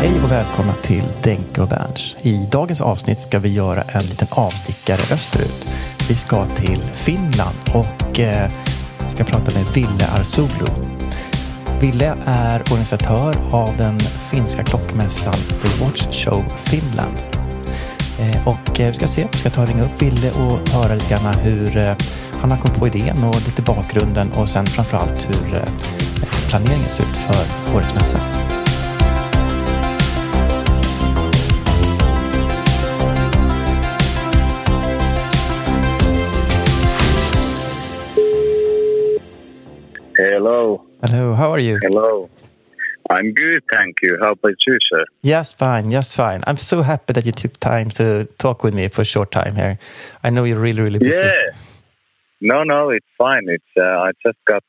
Hej och välkomna till Denke och Berns. I dagens avsnitt ska vi göra en liten avstickare österut. Vi ska till Finland och ska prata med Ville Arzoglou. Ville är organisatör av den finska klockmässan The Watch Show Finland. Och vi ska ringa upp Ville och höra lite grann hur han har kommit på idén och lite bakgrunden och sen framförallt hur planeringen ser ut för årets mässa. Hello, how are you? Hello. I'm good, thank you. How about you, sir? Yes, fine. I'm so happy that you took time to talk with me for a short time here. I know you're really, really busy. Yeah. No, it's fine. I just got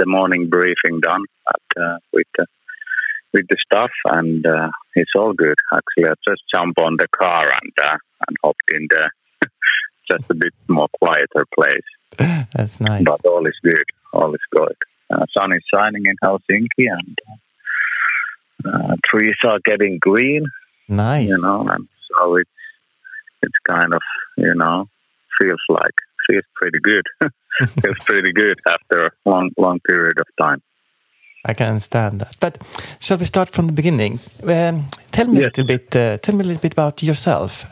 the morning briefing done with the stuff, and it's all good. Actually, I just jumped on the car and hopped in the just a bit more quieter place. That's nice. But all is good. All is good. Sun is shining in Helsinki, and trees are getting green. Nice, you know, and so it's kind of, you know, feels pretty good. Feels pretty good after a long period of time. I can understand that. But shall we start from the beginning? Tell me a little bit about yourself.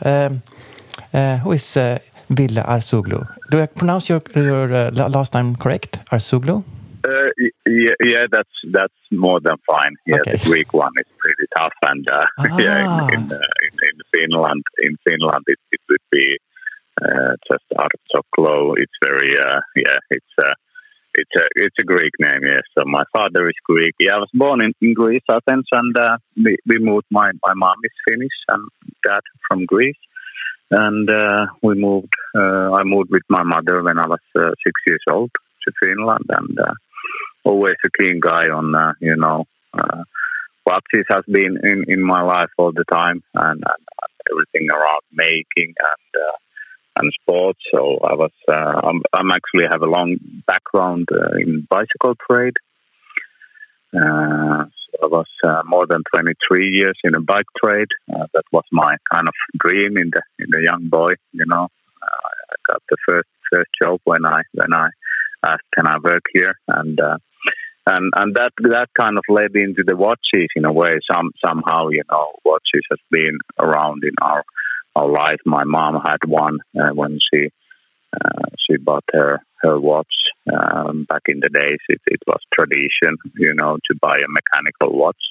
Who is Ville Arzoglou? Do I pronounce your last name correct, Arzoglou? Yeah, that's more than fine. Yeah, okay. The Greek one is pretty tough, and in Finland, it would be just Arzoglou. It's very it's a Greek name. Yes, so my father is Greek. Yeah, I was born in Greece, Athens, and we moved. My mom is Finnish and dad from Greece, and we moved. I moved with my mother when I was 6 years old to Finland, and. Always a keen guy on, watches has been in my life all the time, and everything around making and sports. So I was, I'm actually have a long background in bicycle trade. So I was more than 23 years in a bike trade. That was my kind of dream in the young boy. You know, I got the first job when I asked, can I work here? And that kind of led into the watches in a way. Somehow, you know, watches has been around in our life. My mom had one when she bought her watch. Back in the days, it was tradition, you know, to buy a mechanical watch.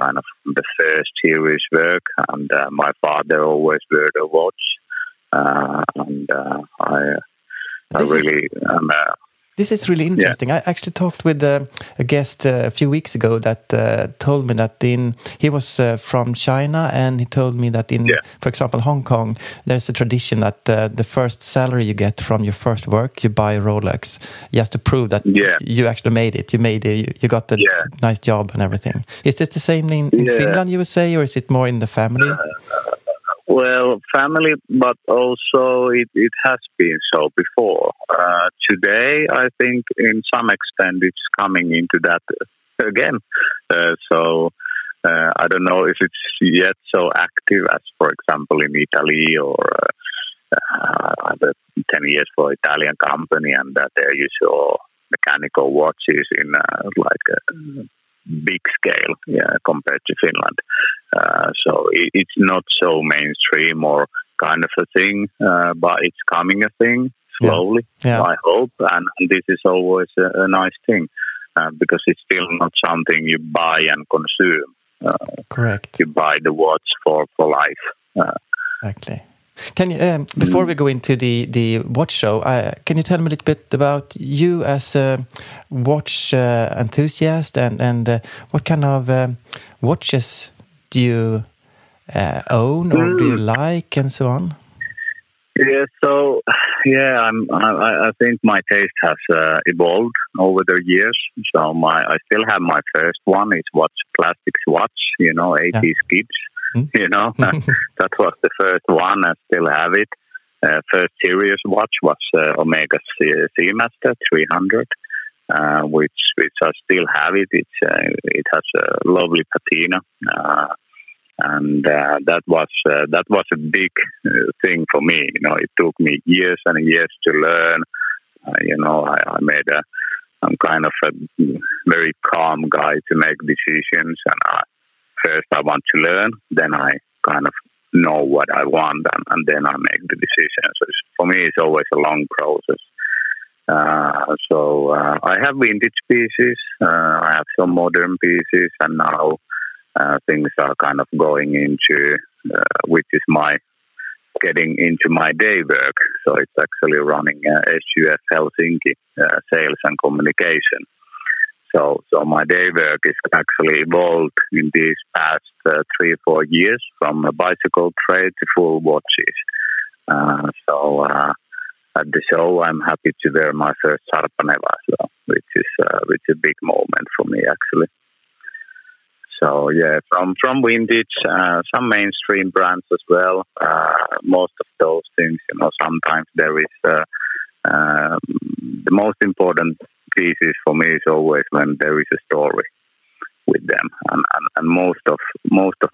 Kind of the first serious work. And my father always wore the watch. And I really am This is really interesting. Yeah. I actually talked with a guest a few weeks ago that told me that he was from China, and he told me that for example, Hong Kong, there's a tradition that the first salary you get from your first work, you buy a Rolex just to prove that you actually made it. You got the nice job and everything. Is this the same in Finland, you would say, or is it more in the family? Well, family, but also it has been so before. Today, I think in some extent it's coming into that again. So I don't know if it's yet so active as, for example, in Italy or the 10 years for Italian company, and that there you saw mechanical watches in big scale compared to Finland. So it's not so mainstream or kind of a thing, but it's coming a thing slowly, I hope. And this is always a nice thing because it's still not something you buy and consume. Correct. You buy the watch for life. Exactly. Can you, before we go into the watch show, can you tell me a little bit about you as a watch enthusiast and what kind of watches do you own or do you like, and so on? Yeah, I think my taste has evolved over the years. So I still have my first one. It's classic watch, 80s kids. You know, that was the first one. I still have it. First serious watch was Omega Seamaster 300, which I still have it. It has a lovely patina, and that was a big thing for me. You know, it took me years and years to learn. I made I'm kind of a very calm guy to make decisions, and first I want to learn, then I kind of know what I want, and then I make the decision. So for me, it's always a long process. So I have vintage pieces, I have some modern pieces, and now things are kind of going into, which is my getting into my day work. So it's actually running SUF Helsinki sales and communication. So my day work is actually evolved in these past 3-4 years from a bicycle trade to full watches. So at the show, I'm happy to wear my first Sarpaneva as well, which is a big moment for me actually. So from vintage, some mainstream brands as well. Most of those things, sometimes there is the most important pieces for me is always when there is a story with them, and most of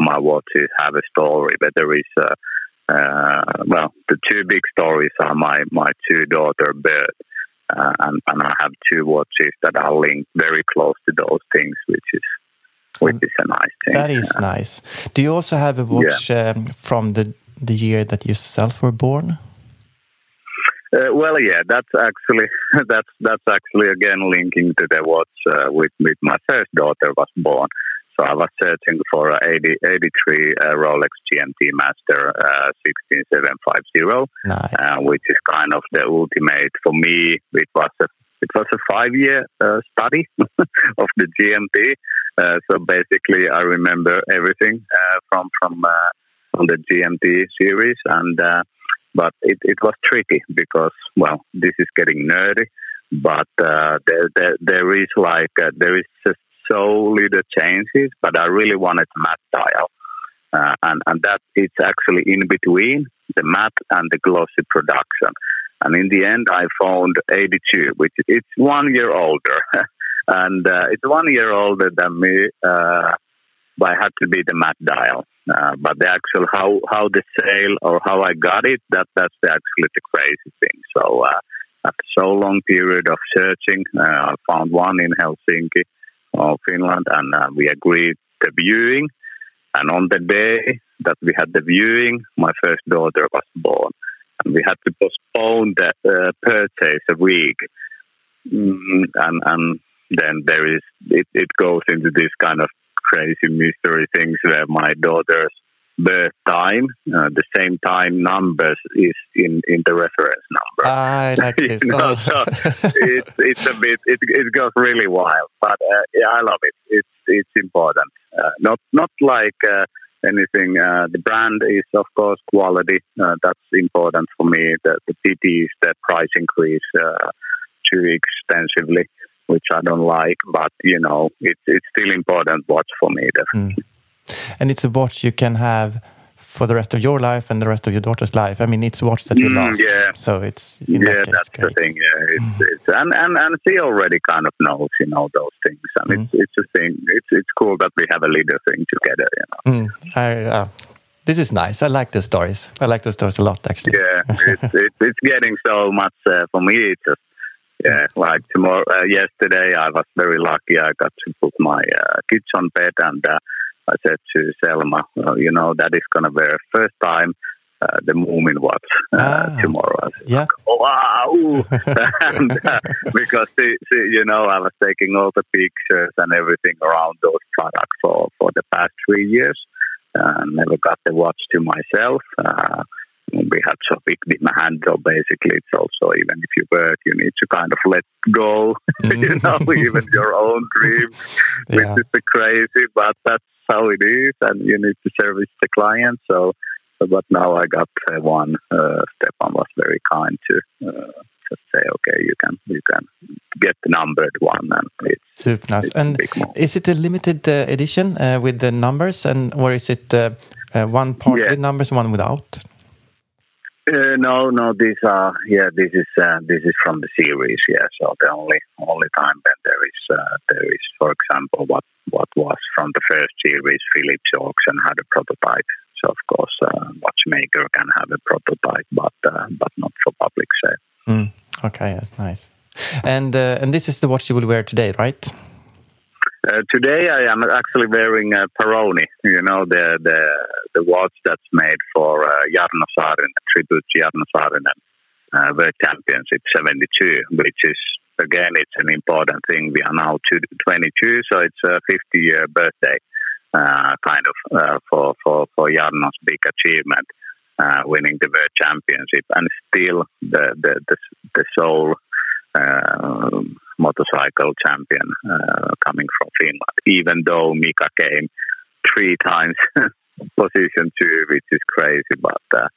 my watches have a story. But there is the two big stories are my two daughter birth, and I have two watches that are linked very close to those things, which is a nice thing. That is nice. Do you also have a watch from the year that you yourself were born? That's actually again linking to the watch with my first daughter was born. So I was searching for a 83 Rolex GMT Master 16750, nice. Which is kind of the ultimate for me. It was a 5-year study of the GMT. So basically, I remember everything from the GMT series and. But it was tricky because, this is getting nerdy, but there is just so little changes, but I really wanted matte dial. And that it's actually in between the matte and the glossy production. And in the end, I found 82, which it's 1 year older. And it's 1 year older than me, but I had to be the matte dial. But the actual how the sale or how I got it, that's actually the crazy thing. So after so long period of searching, I found one in Helsinki or Finland, and we agreed the viewing. And on the day that we had the viewing, my first daughter was born. And we had to postpone the purchase a week. And then there is it goes into this kind of crazy mystery things where my daughter's birth time, the same time numbers is in the reference number. I like this. So it's a bit. It goes really wild, but yeah, I love it. It's important. Not like anything. The brand is of course quality. That's important for me. The PT is the price increase too extensively, which I don't like. But you know, it's still important watch for me. Definitely. And it's a watch you can have for the rest of your life and the rest of your daughter's life. I mean, it's a watch that you lost. Yeah. So it's that's great. The thing. Yeah. It's and she already kind of knows, you know, those things. And it's a thing. It's cool that we have a little thing together. You know. This is nice. I like the stories. I like the stories a lot, actually. Yeah, it's getting so much for me. It's just, like tomorrow. Yesterday, I was very lucky. I got to put my kids on bed and. I said to Selma, you know, that is going to be her first time the Moomin watch tomorrow. I said, wow! And, because, you know, I was taking all the pictures and everything around those products for the past 3 years. Never got the watch to myself. We had so big demand, so basically it's also, even if you work, you need to kind of let go, you know, even your own dreams, which is crazy, but that's how it is, and you need to service the client. So, but now I got one. Stefan was very kind to just say, okay, you can get the numbered one, and it's super nice. It's and is it a limited edition with the numbers, and or is it one part with numbers, one without? No. These are this is from the series. Yeah, so the only time that there is, for example, what was from the first series. Philippe Chaux had a prototype. So of course, watchmaker can have a prototype, but not for public sale. Okay, that's nice. And this is the watch you will wear today, right? Today I am actually wearing a Peroni, you know, the watch that's made for Jarno Saarinen, tribute to Jarno Saarinen, World Championship 72, which is, again, it's an important thing. We are now 22, so it's a 50-year birthday, for Jarno's big achievement, winning the World Championship, and still the sole motorcycle champion coming from Finland, even though Mika came 3 times position 2, which is crazy. But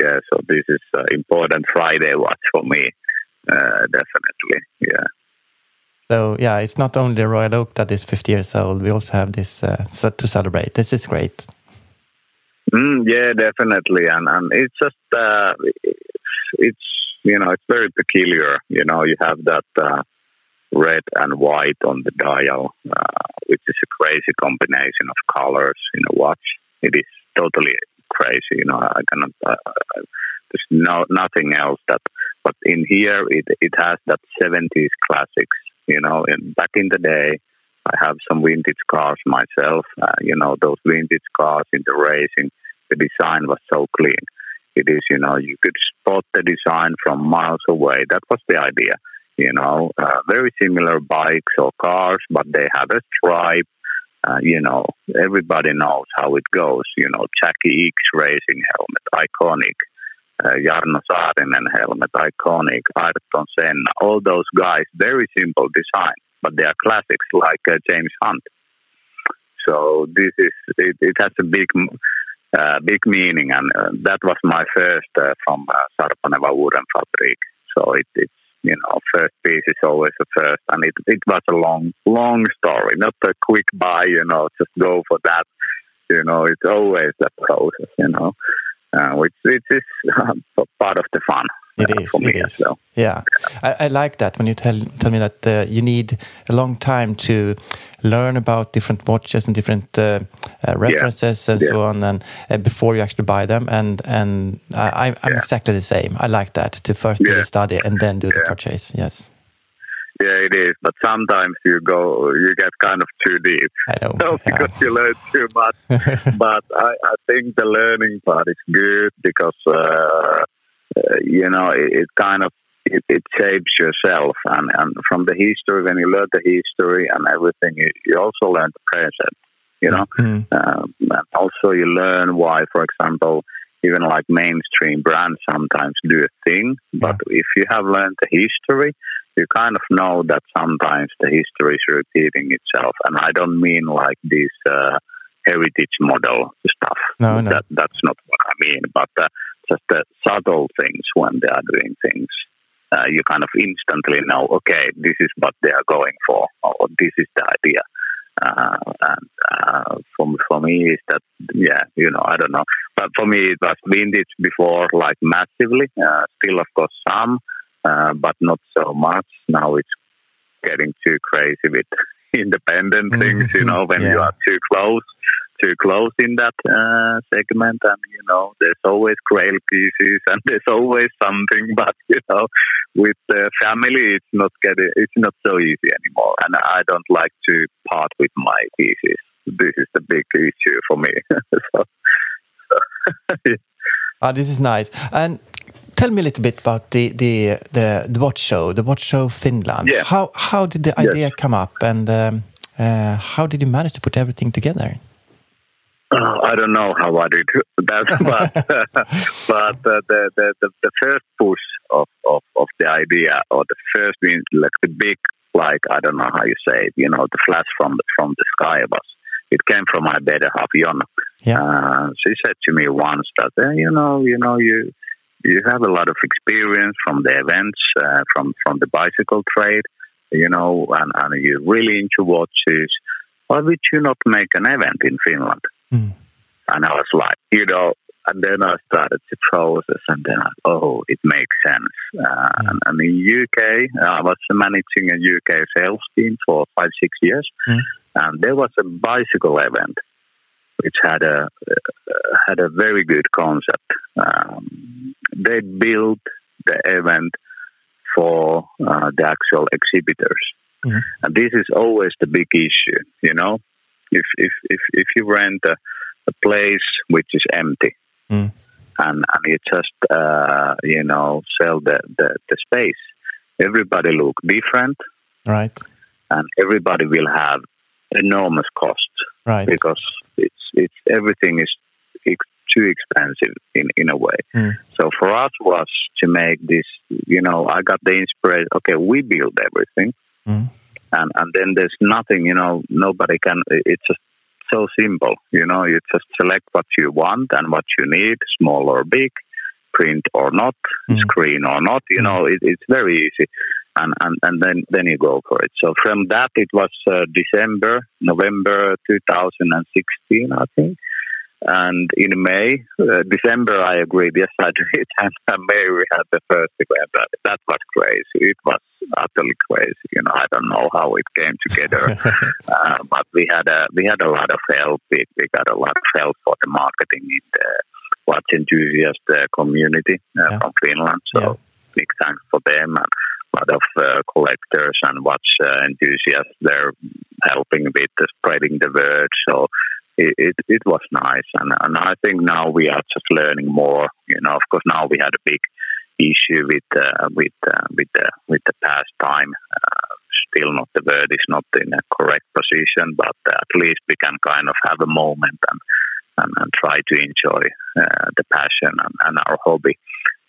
so this is important Friday watch for me, definitely. Yeah. So yeah, it's not only the Royal Oak that is 50 years old. We also have this to celebrate. This is great. Yeah, definitely, and it's just it's you know, it's very peculiar. You know, you have that red and white on the dial, which is a crazy combination of colors in a watch. It is totally crazy. You know, I cannot. There's nothing else that. But in here, it has that 70s classics. You know, back in the day, I have some vintage cars myself. You know, those vintage cars in the racing, the design was so clean. It is, you know, you could spot the design from miles away. That was the idea, you know. Very similar bikes or cars, but they have a stripe. You know, everybody knows how it goes. You know, Jackie X racing helmet, iconic. Jarno Saarinen helmet, iconic. Ayrton Senna, all those guys, very simple design, but they are classics like James Hunt. So this is, it has a big meaning, and that was my first from Sarpaneva Uhrenfabrik. So it's you know, first piece is always the first, and it was a long story, not a quick buy, you know, just go for that. You know, it's always that process, you know, which is part of the fun. It is. Well. Yeah. I like that when you tell me that you need a long time to learn about different watches and different references and so on, and before you actually buy them. And I'm exactly the same. I like that to first do the study and then do the purchase. Yes. Yeah, it is. But sometimes you get kind of too deep. I know. So because you learn too much. But I think the learning part is good because. You know, it kind of it shapes yourself, and from the history, when you learn the history and everything, you also learn the present. You know, also So you learn why, for example, even like mainstream brands sometimes do a thing. But if you have learned the history, you kind of know that sometimes the history is repeating itself. And I don't mean like this heritage model stuff. No. That's not what I mean. But just the subtle things when they are doing things. You kind of instantly know, okay, this is what they are going for, or this is the idea. For me, is that, I don't know. But for me, it was vintage before, like massively. Still, of course, some, but not so much. Now it's getting too crazy with independent things, when you are too close in that segment, and there's always grail pieces and there's always something, but with the family it's not so easy anymore, and I don't like to part with my pieces. This is the big issue for me. This is nice. And tell me a little bit about the Watch Show, the Watch Show Finland. Yeah. How did the idea come up, and how did you manage to put everything together? I don't know how I did that, but the first push of the idea, or the first, like the big, like, I don't know how you say it, the flash from the sky was. It came from my better half, Jonna. Yeah. She said to me once that you have a lot of experience from the events, from the bicycle trade, and you're really into watches. Why would you not make an event in Finland? Mm. And I was like, and then I started the process, and then it makes sense. And in UK, I was managing a UK sales team for 5-6 years, and there was a bicycle event which had a very good concept. They built the event for the actual exhibitors, and this is always the big issue, If you rent a place which is empty, and you just sell the space, everybody look different, right? And everybody will have enormous cost, right? Because it's everything is too expensive in a way. So for us was to make this. I got the inspiration. Okay, we build everything. And then there's nothing, nobody can, it's just so simple, you just select what you want and what you need, small or big, print or not, screen or not, it's very easy. And then you go for it. So from that, it was November 2016, I think. And in May, December, I agreed, yes, I did. And May, we had the first event. That was crazy. It was utterly crazy. I don't know how it came together. But we had a lot of help. We got a lot of help for the marketing in the watch enthusiast community from Finland. So big thanks for them. And a lot of collectors and watch enthusiasts, they're helping with spreading the word. So It was nice, and I think now we are just learning more. Of course, now we had a big issue with the past time. Still, not the word is not in a correct position, but at least we can kind of have a moment and try to enjoy the passion and our hobby.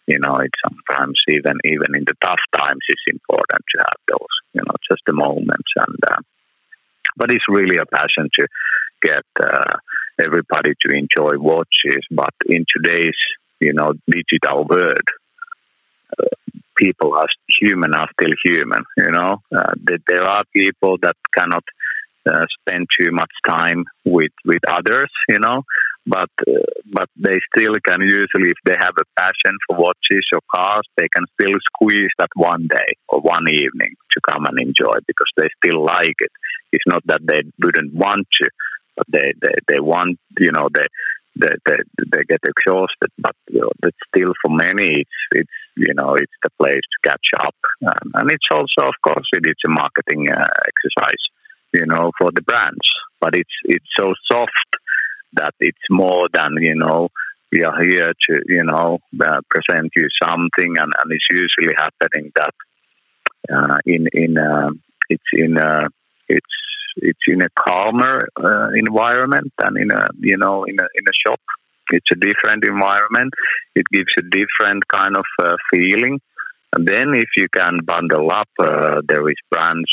It's sometimes even in the tough times, it's important to have those. Just the moments, and but it's really a passion to get everybody to enjoy watches. But in today's digital world, people are still human. There are people that cannot spend too much time with others, but they still can, usually if they have a passion for watches or cars, they can still squeeze that one day or one evening to come and enjoy, because they still like it. It's not that they wouldn't want to, but they want, they get exhausted, but that's still, for many, it's the place to catch up. And it's also, of course, it's a marketing exercise, for the brands, but it's so soft that it's more than, we are here to, present you something, and it's usually happening that it's it's in a calmer environment than in a in a shop. It's a different environment. It gives a different kind of feeling. And then if you can bundle up, there is brands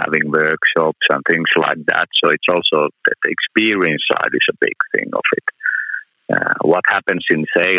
having workshops and things like that. So it's also that the experience side is a big thing of it. What happens in sales?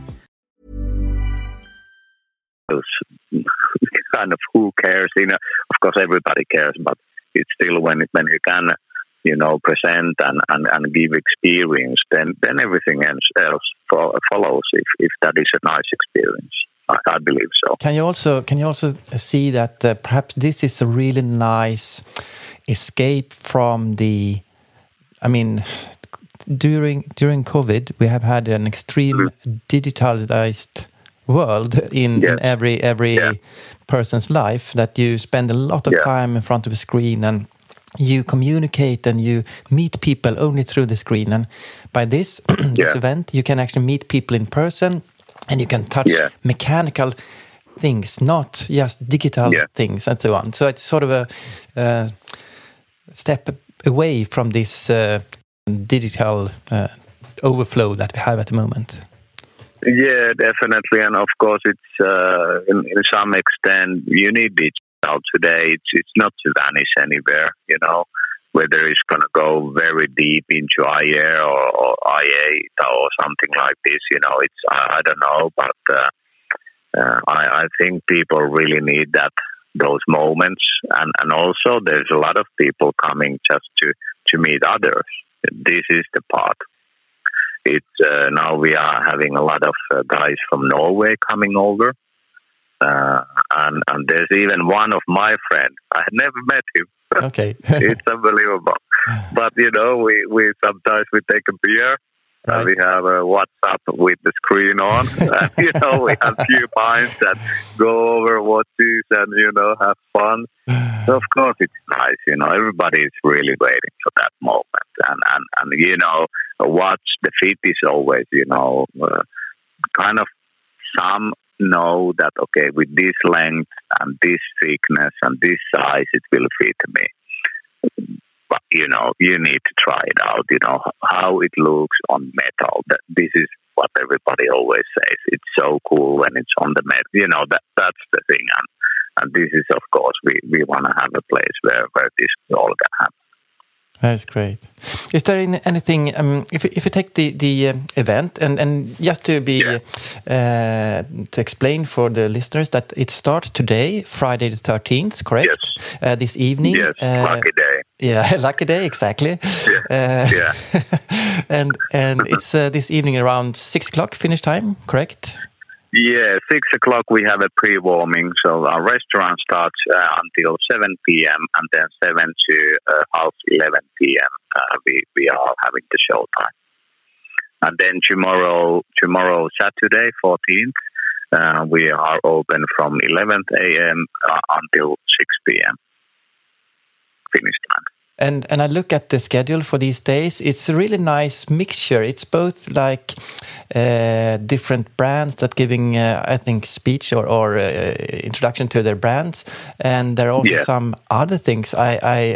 Kind of who cares? Of course, everybody cares, but it's still when you can, present and give experience, then everything else follows. If that is a nice experience, I believe so. Can you also see that perhaps this is a really nice escape from the? I mean, during COVID, we have had an extreme digitalized world in every person's life, that you spend a lot of time in front of a screen, and you communicate and you meet people only through the screen. And by this this event, you can actually meet people in person, and you can touch mechanical things, not just digital things and so on. So it's sort of a step away from this digital overflow that we have at the moment. Yeah, definitely, and of course, it's in some extent you need digital today. It's not to vanish anywhere, whether it's going to go very deep into IA or IA or something like this. It's I don't know, but I think people really need those moments, and also there's a lot of people coming just to meet others. This is the part. It's now we are having a lot of guys from Norway coming over, and there's even one of my friends. I had never met him. Okay, it's unbelievable. But we sometimes we take a beer. Right. We have a WhatsApp with the screen on. We have a few pints that go over watches and have fun. So of course it's nice. Everybody is really waiting for that moment, and watch the fit is always kind of some know that okay, with this length and this thickness and this size it will fit me. But, you need to try it out, how it looks on metal. That this is what everybody always says. It's so cool when it's on the metal. That's the thing. And this is, of course, we want to have a place where this all can happen. That's great. Is there anything, if you take the event, and just to be to explain for the listeners that it starts today, Friday the 13th, correct? Yes. This evening. Yes, lucky day. Yeah, lucky day, exactly. Yeah. And it's this evening around 6 o'clock Finnish time, correct? Yeah, 6 o'clock we have a pre-warming, so our restaurant starts until 7 p.m. and then 7 to half 11 p.m. We are having the show time. And then tomorrow Saturday, 14th, we are open from 11 a.m. Until 6 p.m. Finnish time. And I look at the schedule for these days. It's a really nice mixture. It's both like different brands that giving, I think, speech or introduction to their brands. And there are also some other things. I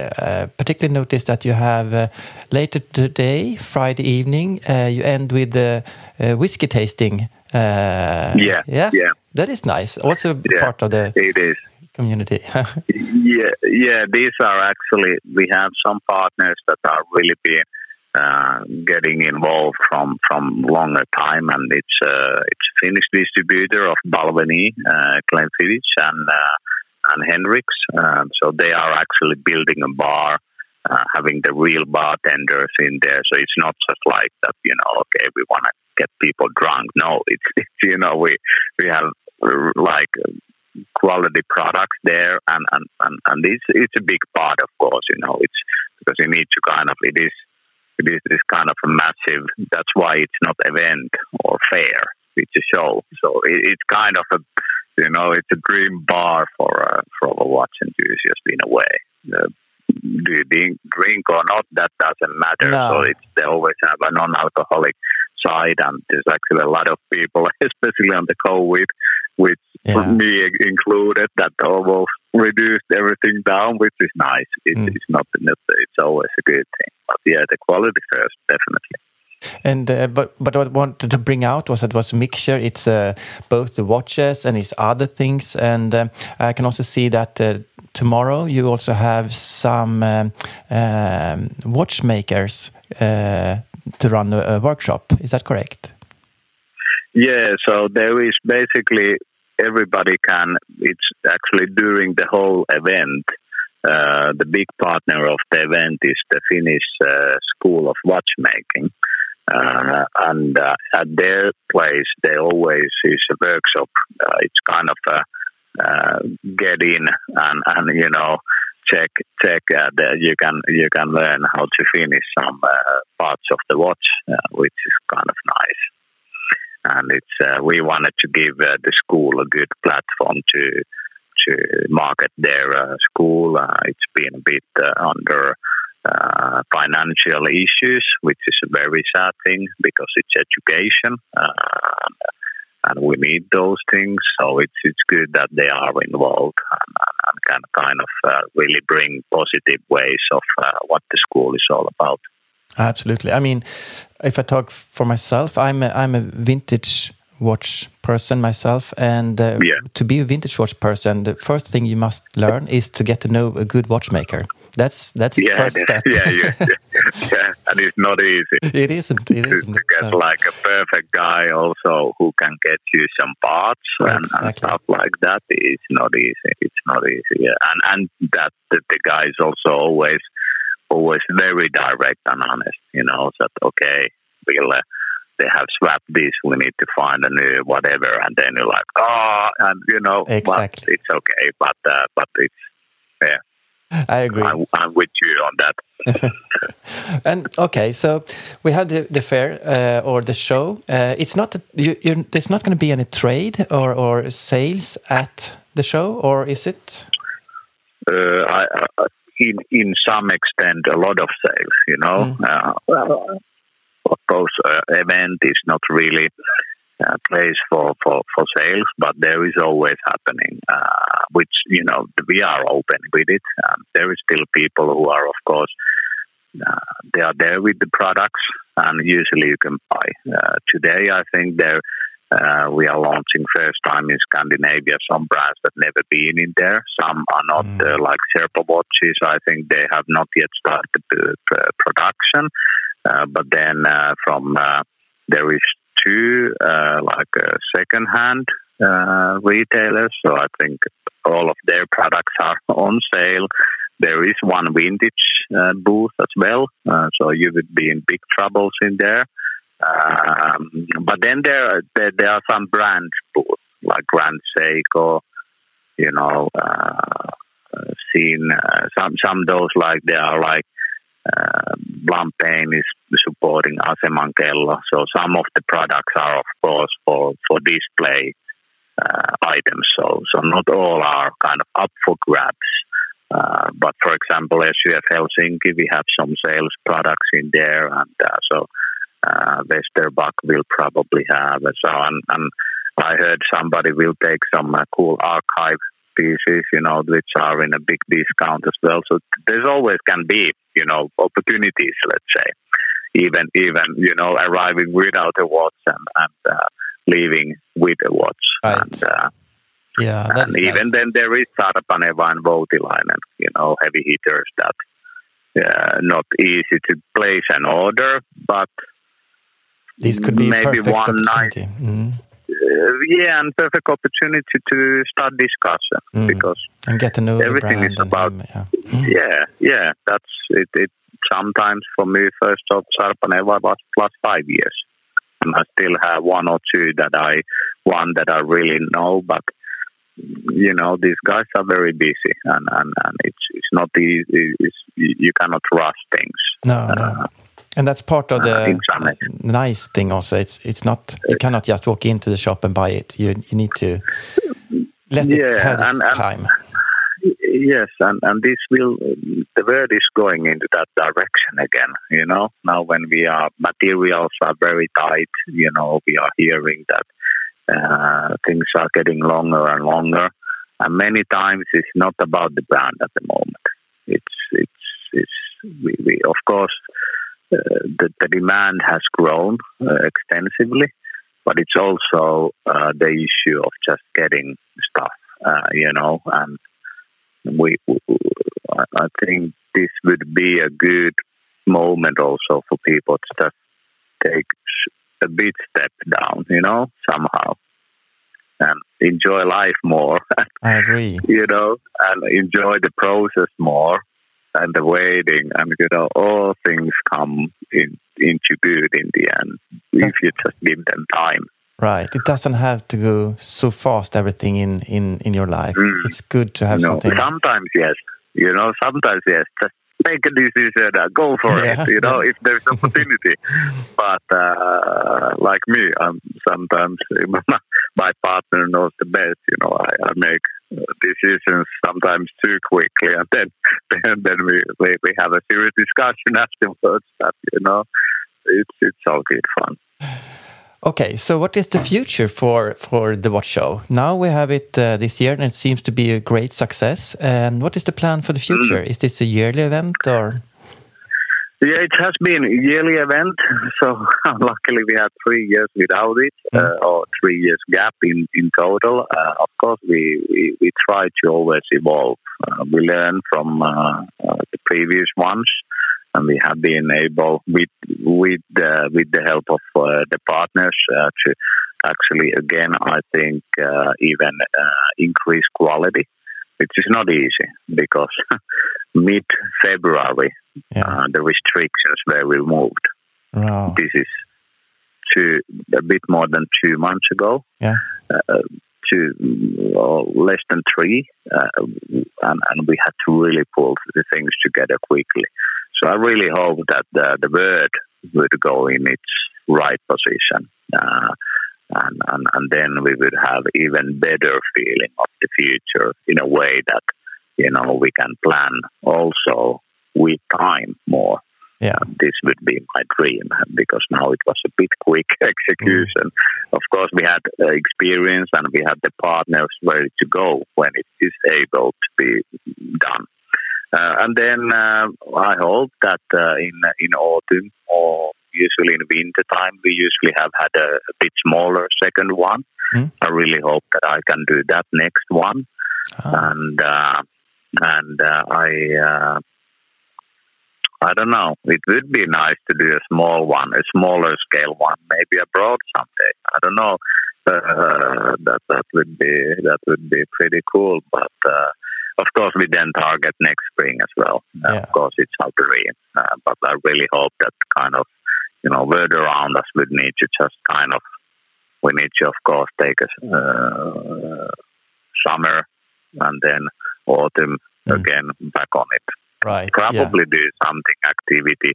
particularly noticed that you have later today, Friday evening, you end with the whiskey tasting. That is nice. Also part of the... It is. community. These are actually, we have some partners that are really being getting involved from longer time, and it's Finnish distributor of Balvenie, Glenfiddich, and Hendricks. So they are actually building a bar, having the real bartenders in there. So it's not just like that, okay, we want to get people drunk. No, it's we have like quality products there, and it's a big part, of course. It's because you need to kind of it is this kind of a massive. That's why it's not event or fair. It's a show. So it's kind of a it's a dream bar for a watch enthusiast in a way. Do you drink or not? That doesn't matter. No. So they always have a non-alcoholic side, and there's actually a lot of people, especially on the COVID, which me included, that almost reduced everything down, which is nice. It's not, it's always a good thing. But the quality first, definitely. And but what I wanted to bring out was that it was a mixture. It's both the watches and it's other things. And I can also see that tomorrow you also have some watchmakers to run a workshop. Is that correct? Yeah, so there is basically everybody can. It's actually during the whole event. The big partner of the event is the Finnish School of Watchmaking. And at their place, there always is a workshop. It's kind of a get in and check. You can learn how to finish some parts of the watch, which is kind of nice. And it's we wanted to give the school a good platform to market their school. It's been a bit under. Financial issues, which is a very sad thing because it's education, and we need those things. So it's good that they are involved and can kind of really bring positive ways of what the school is all about. Absolutely. I mean, if I talk for myself, I'm a vintage watch person myself, and to be a vintage watch person, the first thing you must learn is to get to know a good watchmaker. That's the first step. And it's not easy. It isn't. To get like a perfect guy also who can get you some parts and stuff like that. It's not easy. Yeah. And that the guy is also always very direct and honest. That okay, they have swapped this. We need to find a new whatever, and then you're like, but it's okay. But it's I agree. I'm with you on that. And okay, so we had the fair or the show. It's not that there's not going to be any trade or sales at the show, or is it? In some extent, a lot of sales. Of course, event is not really a place for sales, but there is always happening, which, we are open with it. There is still people who are, of course, they are there with the products, and usually you can buy. Today, I think we are launching first time in Scandinavia some brands that never been in there. Some are not like Sherpa watches. I think they have not yet started the production. But then from there is two like second-hand retailers, so I think all of their products are on sale. There is one vintage booth as well, so you would be in big troubles in there. But then there are some brand booths like Grand Seiko, seen some those like they are like. Blancpain is supporting Acem Ankello, so some of the products are, of course, for display items. So not all are kind of up for grabs. But for example, SUF Helsinki, we have some sales products in there, and so Westerbuck will probably have. So and I heard somebody will take some cool archive pieces, which are in a big discount as well. So there's always can be, opportunities, let's say, even arriving without a watch and leaving with a watch. Right. And Yeah, and even nice. Then there is Sarpaneva and Votilainen, you know, heavy hitters that not easy to place an order, but these could be maybe perfect one night. Mm. And perfect opportunity to start discussion because and get to know everything is about. That's it. Sometimes for me, first of Sarpaneva was plus 5 years, and I still have one or two that I really know, but. You know, these guys are very busy, and it's not easy. You cannot rush things. No, and that's part of the nice thing. Also, it's not you cannot just walk into the shop and buy it. You need to let it have its time. Yes, and this will the world is going into that direction again. You know, now when materials are very tight. You know, we are hearing that. Things are getting longer and longer, and many times it's not about the brand at the moment. We of course the demand has grown extensively, but it's also the issue of just getting stuff. You know, and I think this would be a good moment also for people to just take. A bit step down, you know, somehow, and enjoy life more. I agree. You know, and enjoy the process more, and the waiting, and you know, all things come into good in the end if you just give them time. Right. It doesn't have to go so fast. Everything in your life, it's good to have something. Sometimes yes, you know. Sometimes yes. Just make a decision, go for it, you know, if there's opportunity. But like me, I'm sometimes my partner knows the best, you know, I make decisions sometimes too quickly, and then we have a serious discussion afterwards, but, you know, it's all good fun. Okay, so what is the future for the Watch Show? Now we have it this year, and it seems to be a great success. And what is the plan for the future? Is this a yearly event or? Yeah, it has been a yearly event. So luckily we had 3 years without it, or 3 years gap in total. Of course, we try to always evolve. We learn from the previous ones. And we have been able, with the help of the partners, to actually, again, I think, even increase quality, which is not easy because mid-February, the restrictions were removed. Wow. This is a bit more than 2 months ago, less than three, and we had to really pull the things together quickly. So I really hope that the word would go in its right position, and then we would have even better feeling of the future in a way that you know we can plan also with time more. Yeah, this would be my dream because now it was a bit quick execution. Of course, we had experience and we had the partners ready to go when it is able to be done. And then I hope that in autumn or usually in winter time, we usually have had a bit smaller second one. I really hope that I can do that next one. I don't know. It would be nice to do a small one, a smaller scale one, maybe abroad someday. I don't know. That would be pretty cool, but. Of course, we then target next spring as well. Of course, it's our dream. But I really hope that kind of, you know, word around us would need to just kind of, we need to, of course, take a summer and then autumn again back on it. Right. Probably do something, activity,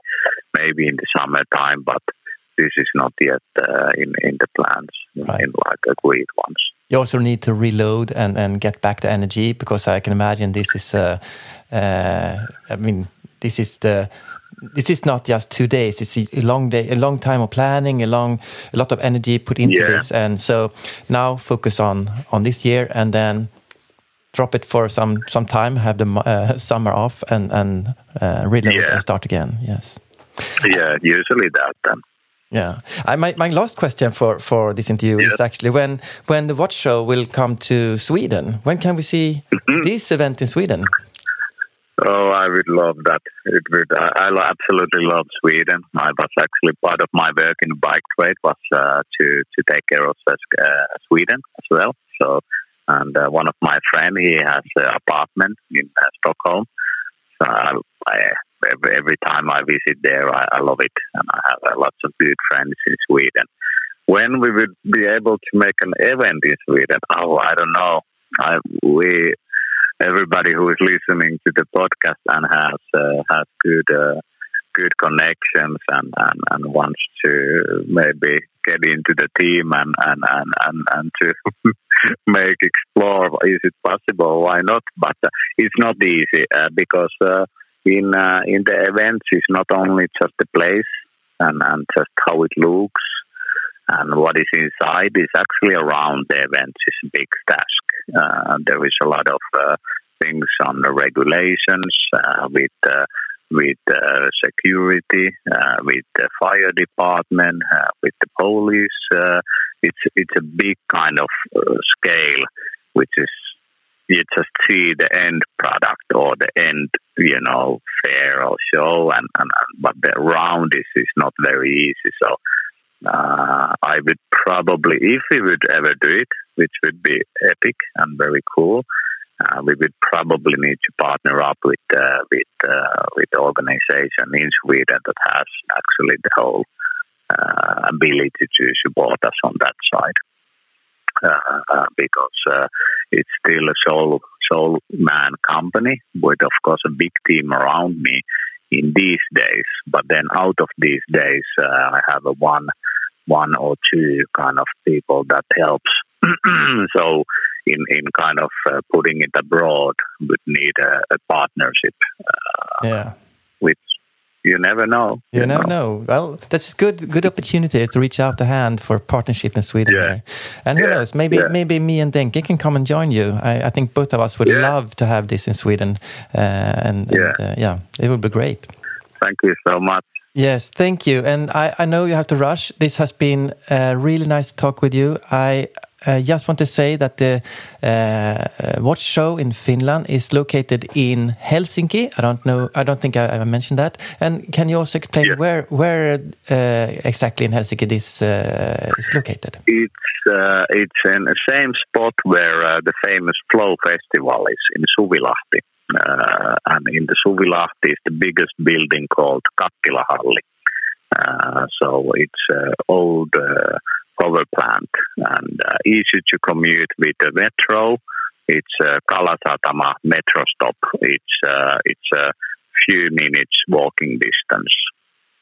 maybe in the summertime, but this is not yet in the plans, in like agreed ones. You also need to reload and get back the energy because I can imagine this is this is not just 2 days. It's a long day, a long time of planning, a lot of energy put into this, and so now focus on this year and then drop it for some time, have the summer off and reload and start again. Yes. Yeah, usually that. Yeah, my last question for this interview is actually when the watch show will come to Sweden. When can we see this event in Sweden? Oh, I would love that. I absolutely love Sweden. I was actually part of my work in bike trade was to take care of Sweden as well. So, and one of my friend, he has an apartment in Stockholm. So every time I visit there, I love it, and I have lots of good friends in Sweden. When we would be able to make an event in Sweden, I don't know. Everybody who is listening to the podcast and has good connections and wants to maybe get into the team and to explore, is it possible? Why not? But it's not easy because in the events it's not only just the place and just how it looks and what is inside. Is actually around the events is a big task. There is a lot of things on the regulations with security, with the fire department, with the police. It's a big kind of scale, which is you just see the end product or the end fair or show, but the round is not very easy. So I would probably, if we would ever do it, which would be epic and very cool, we would probably need to partner up with the organization in Sweden that has actually the whole ability to support us on that side, because it's still a sole man company with, of course, a big team around me in these days. But then out of these days, I have a one or two kind of people that helps. So in kind of putting it abroad would need a partnership, which you never know. You never know. Well, that's good opportunity to reach out the hand for partnership in Sweden. Yeah. Here. And who knows, maybe me and Denke can come and join you. I think both of us would love to have this in Sweden. It would be great. Thank you so much. Yes, thank you. And I know you have to rush. This has been really nice to talk with you. I just want to say that the watch show in Finland is located in Helsinki. I don't think I mentioned that. And can you also explain where exactly in Helsinki this is located? It's in the same spot where the famous Flow Festival is, in Suvilahti. And in the Suvilahti is the biggest building called Kattilahalli. So it's old power plant, and easy to commute with the metro. It's Kalasatama metro stop. It's a few minutes walking distance.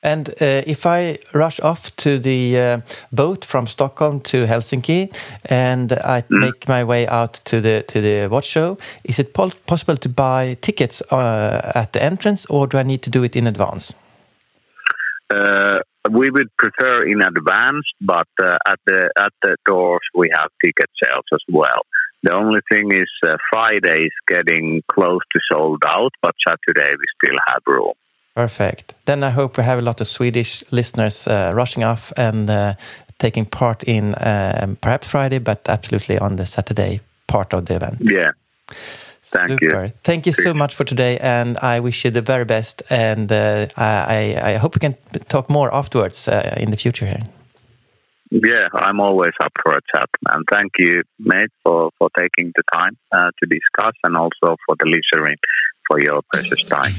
And if I rush off to the boat from Stockholm to Helsinki, and I make my way out to the watch show, is it possible to buy tickets at the entrance, or do I need to do it in advance? We would prefer in advance, but at the doors we have ticket sales as well. The only thing is Friday is getting close to sold out, but Saturday we still have room. Perfect. Then I hope we have a lot of Swedish listeners rushing off and taking part in perhaps Friday, but absolutely on the Saturday part of the event. Yeah. Thank you. Thank you so much for today, and I wish you the very best. And I hope we can talk more afterwards in the future here. Yeah, I'm always up for a chat. And thank you, mate, for taking the time to discuss, and also for the listening, for your precious time.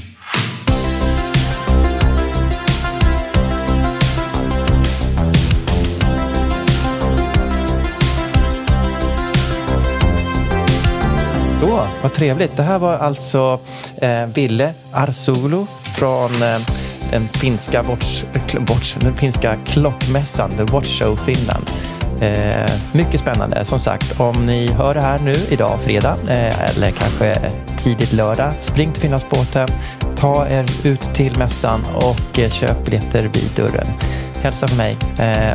Då, vad trevligt. Det här var alltså Ville Arzoglou från den finska klockmässan, The Watch Show Finland. Mycket spännande, som sagt. Om ni hör det här nu idag, fredag, eller kanske tidigt lördag, spring till Finlandsbåten, ta er ut till mässan och köp biljetter vid dörren. Hälsa för mig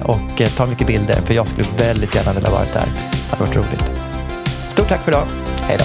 och ta mycket bilder, för jag skulle väldigt gärna vilja vara där. Det hade varit roligt. Stort tack för idag. Hej då.